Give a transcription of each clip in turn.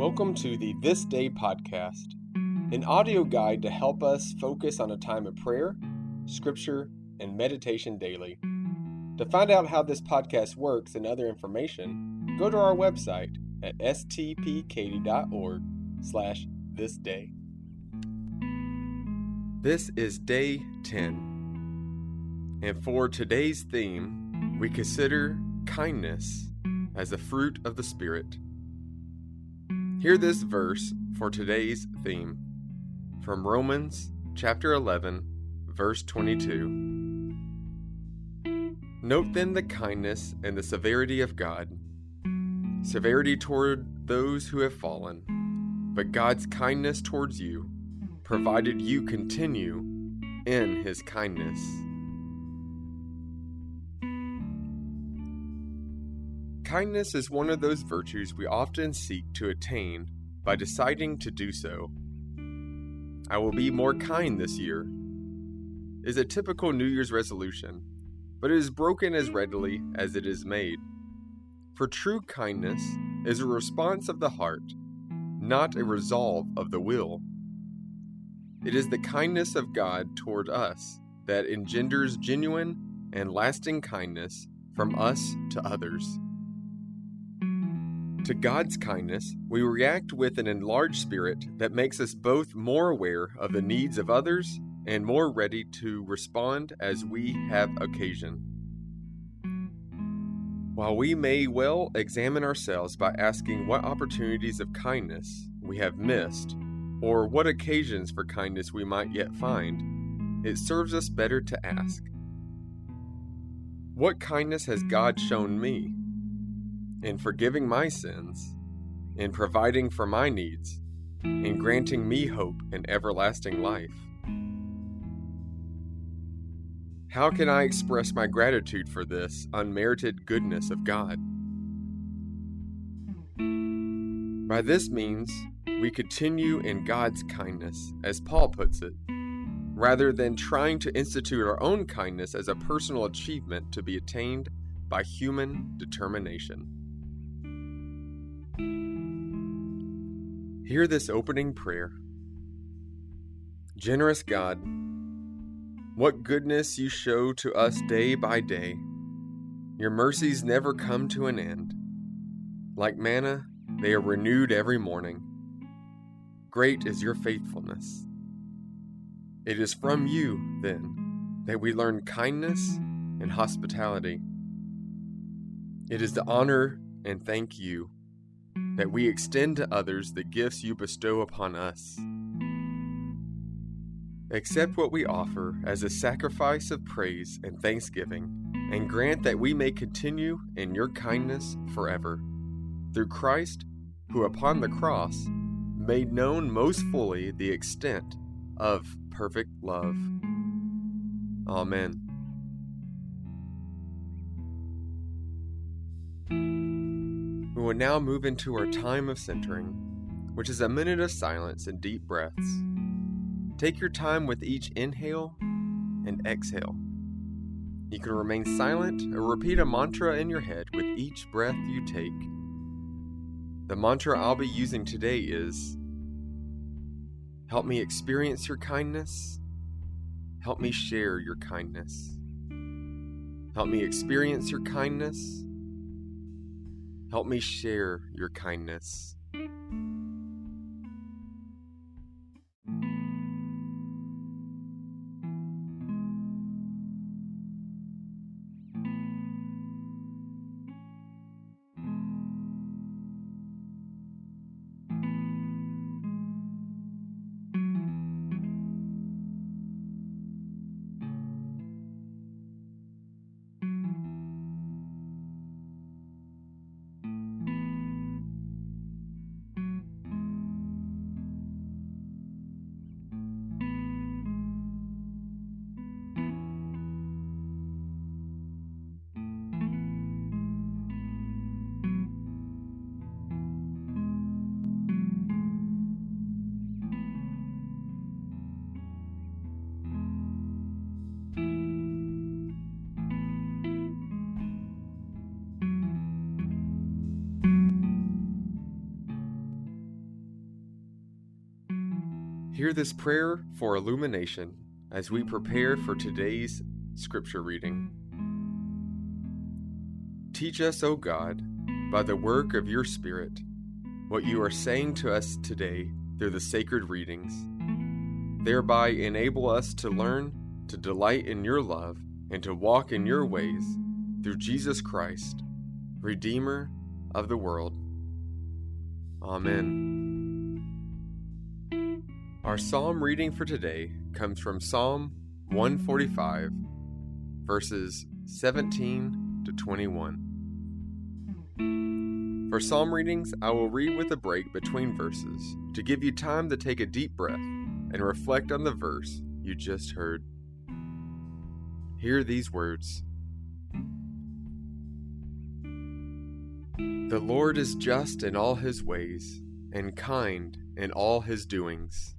Welcome to the This Day podcast, an audio guide to help us focus on a time of prayer, scripture, and meditation daily. To find out how this podcast works and other information, go to our website at stpkaty.org/thisday. This is day 10, and for today's theme, we consider kindness as the fruit of the Spirit. Hear this verse for today's theme from Romans chapter 11, verse 22. Note then the kindness and the severity of God, severity toward those who have fallen, but God's kindness towards you, provided you continue in His kindness. Kindness is one of those virtues we often seek to attain by deciding to do so. I will be more kind this year is a typical New Year's resolution, but it is broken as readily as it is made. For true kindness is a response of the heart, not a resolve of the will. It is the kindness of God toward us that engenders genuine and lasting kindness from us to others. To God's kindness, we react with an enlarged spirit that makes us both more aware of the needs of others and more ready to respond as we have occasion. While we may well examine ourselves by asking what opportunities of kindness we have missed, or what occasions for kindness we might yet find, it serves us better to ask, what kindness has God shown me? In forgiving my sins, in providing for my needs, in granting me hope and everlasting life. How can I express my gratitude for this unmerited goodness of God? By this means, we continue in God's kindness, as Paul puts it, rather than trying to institute our own kindness as a personal achievement to be attained by human determination. Hear this opening prayer. Generous God, what goodness you show to us day by day. Your mercies never come to an end. Like manna, they are renewed every morning. Great is your faithfulness. It is from you, then, that we learn kindness and hospitality. It is to honor and thank you that we extend to others the gifts you bestow upon us. Accept what we offer as a sacrifice of praise and thanksgiving, and grant that we may continue in your kindness forever. Through Christ, who upon the cross made known most fully the extent of perfect love. Amen. We will now move into our time of centering, which is a minute of silence and deep breaths. Take your time with each inhale and exhale. You can remain silent or repeat a mantra in your head with each breath you take. The mantra I'll be using today is, help me experience your kindness. Help me share your kindness. Help me experience your kindness. Help me share your kindness. Hear this prayer for illumination as we prepare for today's scripture reading. Teach us, O God, by the work of your Spirit, what you are saying to us today through the sacred readings. Thereby enable us to learn, to delight in your love, and to walk in your ways through Jesus Christ, Redeemer of the world. Amen. Our psalm reading for today comes from Psalm 145, verses 17 to 21. For psalm readings, I will read with a break between verses to give you time to take a deep breath and reflect on the verse you just heard. Hear these words. The Lord is just in all his ways and kind in all his doings.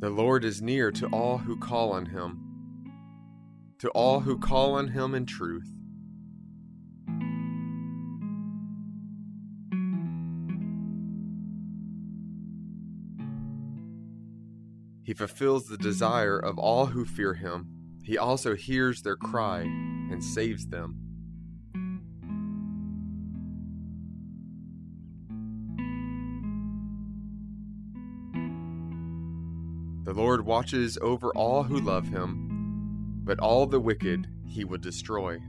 The Lord is near to all who call on him, to all who call on him in truth. He fulfills the desire of all who fear him. He also hears their cry and saves them. The Lord watches over all who love him, but all the wicked he will destroy.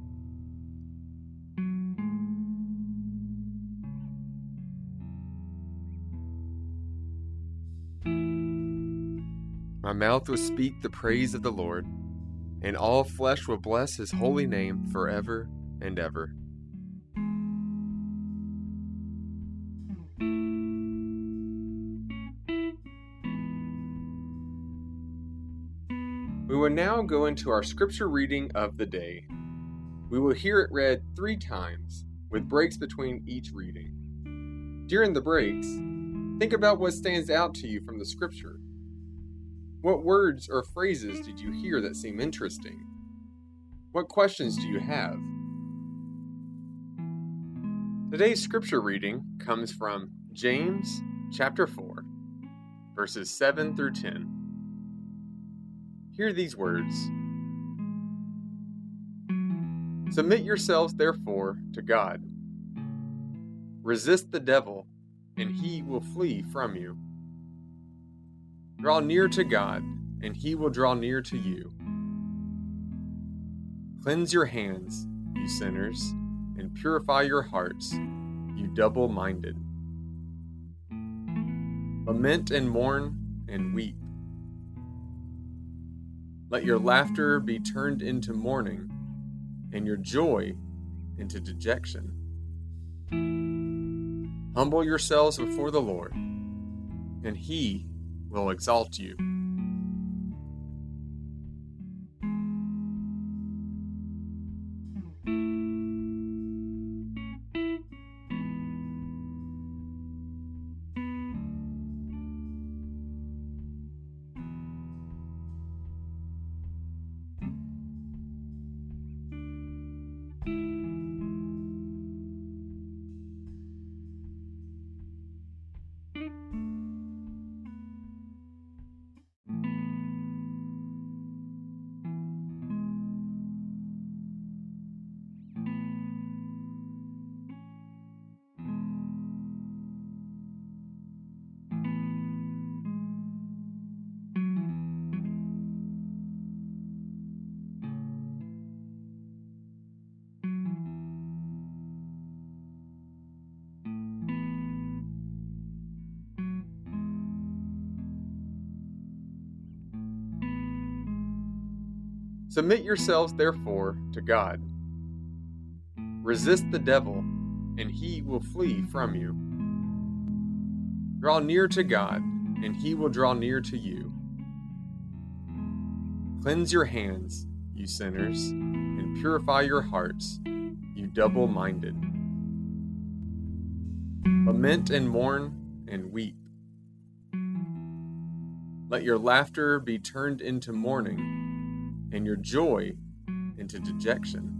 My mouth will speak the praise of the Lord, and all flesh will bless his holy name forever and ever. We will now go into our scripture reading of the day. We will hear it read 3 times, with breaks between each reading. During the breaks, think about what stands out to you from the scripture. What words or phrases did you hear that seem interesting? What questions do you have? Today's scripture reading comes from James chapter 4, verses 7 through 10. Hear these words. Submit yourselves, therefore, to God. Resist the devil, and he will flee from you. Draw near to God, and he will draw near to you. Cleanse your hands, you sinners, and purify your hearts, you double-minded. Lament and mourn and weep. Let your laughter be turned into mourning, and your joy into dejection. Humble yourselves before the Lord, and he will exalt you. Submit yourselves, therefore, to God. Resist the devil, and he will flee from you. Draw near to God, and he will draw near to you. Cleanse your hands, you sinners, and purify your hearts, you double-minded. Lament and mourn and weep. Let your laughter be turned into mourning, and your joy into dejection.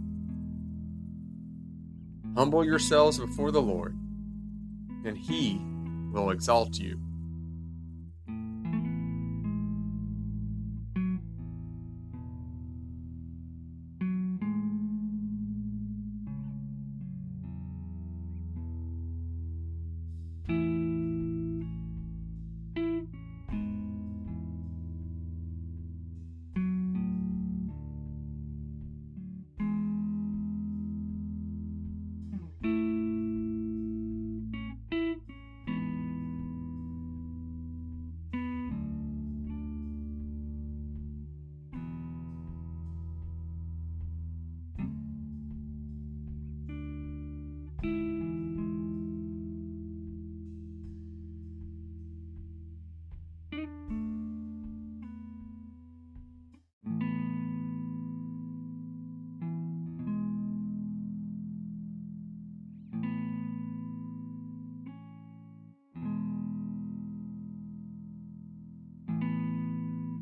Humble yourselves before the Lord, and He will exalt you.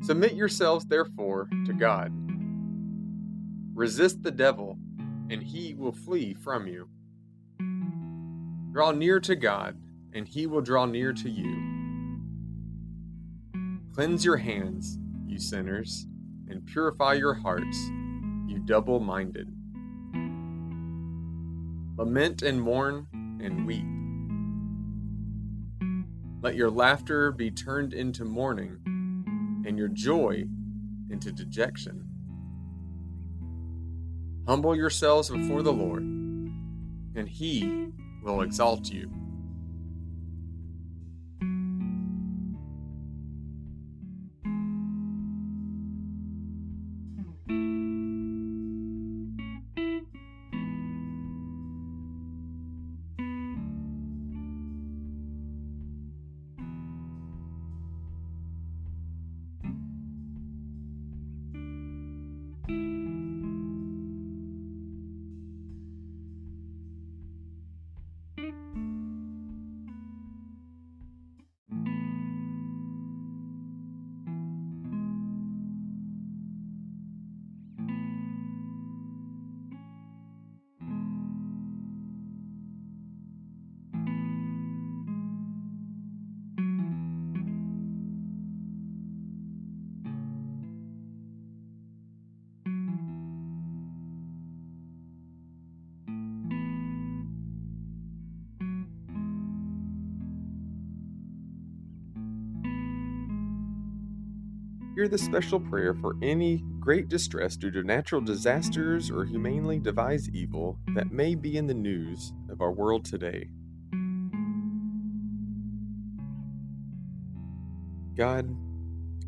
Submit yourselves, therefore, to God. Resist the devil, and he will flee from you. Draw near to God, and He will draw near to you. Cleanse your hands, you sinners, and purify your hearts, you double-minded. Lament and mourn and weep. Let your laughter be turned into mourning, and your joy into dejection. Humble yourselves before the Lord, and He will exalt you. Hear this special prayer for any great distress due to natural disasters or humanely devised evil that may be in the news of our world today. God,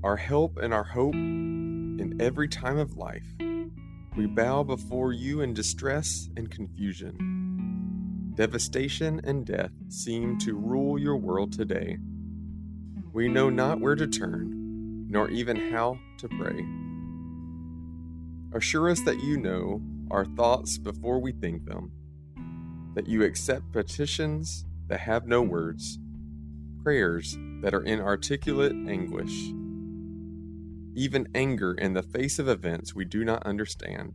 our help and our hope in every time of life, we bow before You in distress and confusion. Devastation and death seem to rule Your world today. We know not where to turn, nor even how to pray. Assure us that You know our thoughts before we think them, that You accept petitions that have no words, prayers that are in articulate anguish, even anger in the face of events we do not understand.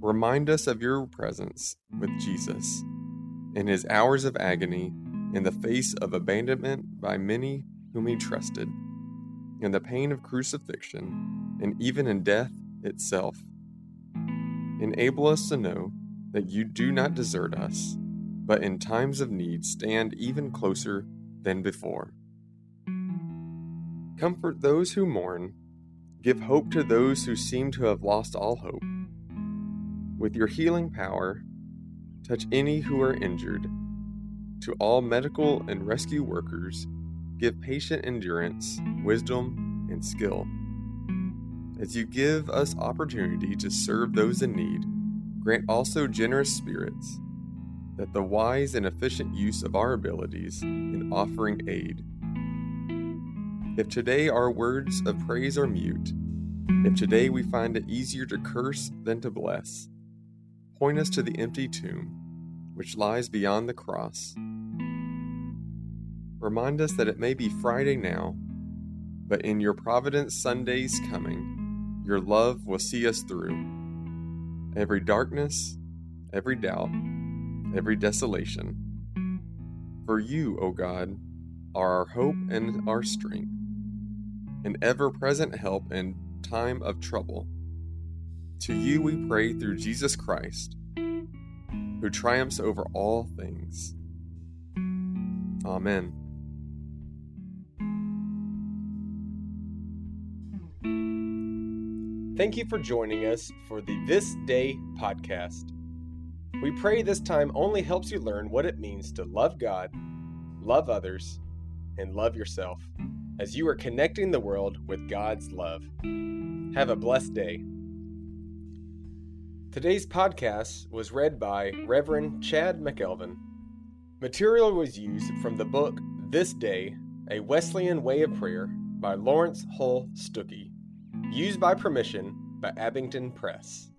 Remind us of Your presence with Jesus in His hours of agony, in the face of abandonment by many whom He trusted, in the pain of crucifixion, and even in death itself. Enable us to know that You do not desert us, but in times of need stand even closer than before. Comfort those who mourn, give hope to those who seem to have lost all hope. With Your healing power, touch any who are injured. To all medical and rescue workers, give patient endurance, wisdom, and skill. As You give us opportunity to serve those in need, grant also generous spirits, that the wise and efficient use of our abilities in offering aid. If today our words of praise are mute, if today we find it easier to curse than to bless, point us to the empty tomb, which lies beyond the cross. Remind us that it may be Friday now, but in Your providence Sunday's coming, Your love will see us through. Every darkness, every doubt, every desolation. For you, O God, are our hope and our strength, an ever-present help in time of trouble. To you we pray through Jesus Christ, who triumphs over all things. Amen. Thank you for joining us for the This Day podcast. We pray this time only helps you learn what it means to love God, love others, and love yourself as you are connecting the world with God's love. Have a blessed day. Today's podcast was read by Reverend Chad McElveen. Material was used from the book This Day, A Wesleyan Way of Prayer by Lawrence Hull Stuckey. Used by permission by Abingdon Press.